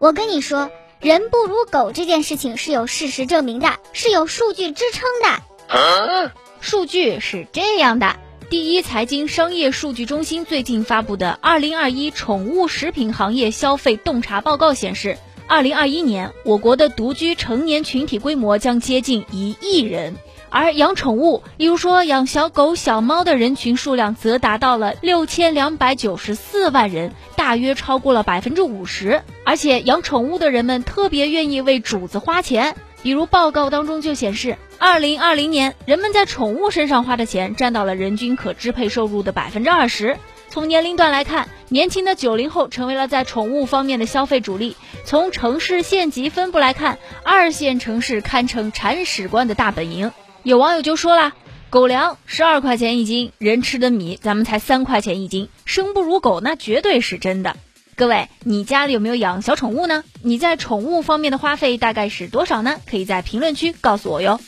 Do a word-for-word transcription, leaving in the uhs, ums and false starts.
我跟你说，人不如狗这件事情是有事实证明的，是有数据支撑的。啊、数据是这样的。第一财经商业数据中心最近发布的二零二一宠物食品行业消费洞察报告显示，二零二一年我国的独居成年群体规模将接近一亿人，而养宠物，例如说养小狗小猫的人群数量则达到了六千两百九十四万人，大约超过了 百分之五十。 而且养宠物的人们特别愿意为主子花钱，比如报告当中就显示，二零二零年人们在宠物身上花的钱占到了人均可支配收入的 百分之二十。 从年龄段来看，年轻的九零后成为了在宠物方面的消费主力。从城市县级分布来看，二线城市堪称铲屎官的大本营。有网友就说了，狗粮十二块钱一斤，人吃的米咱们才三块钱一斤，生不如狗那绝对是真的。各位，你家里有没有养小宠物呢？你在宠物方面的花费大概是多少呢？可以在评论区告诉我哟。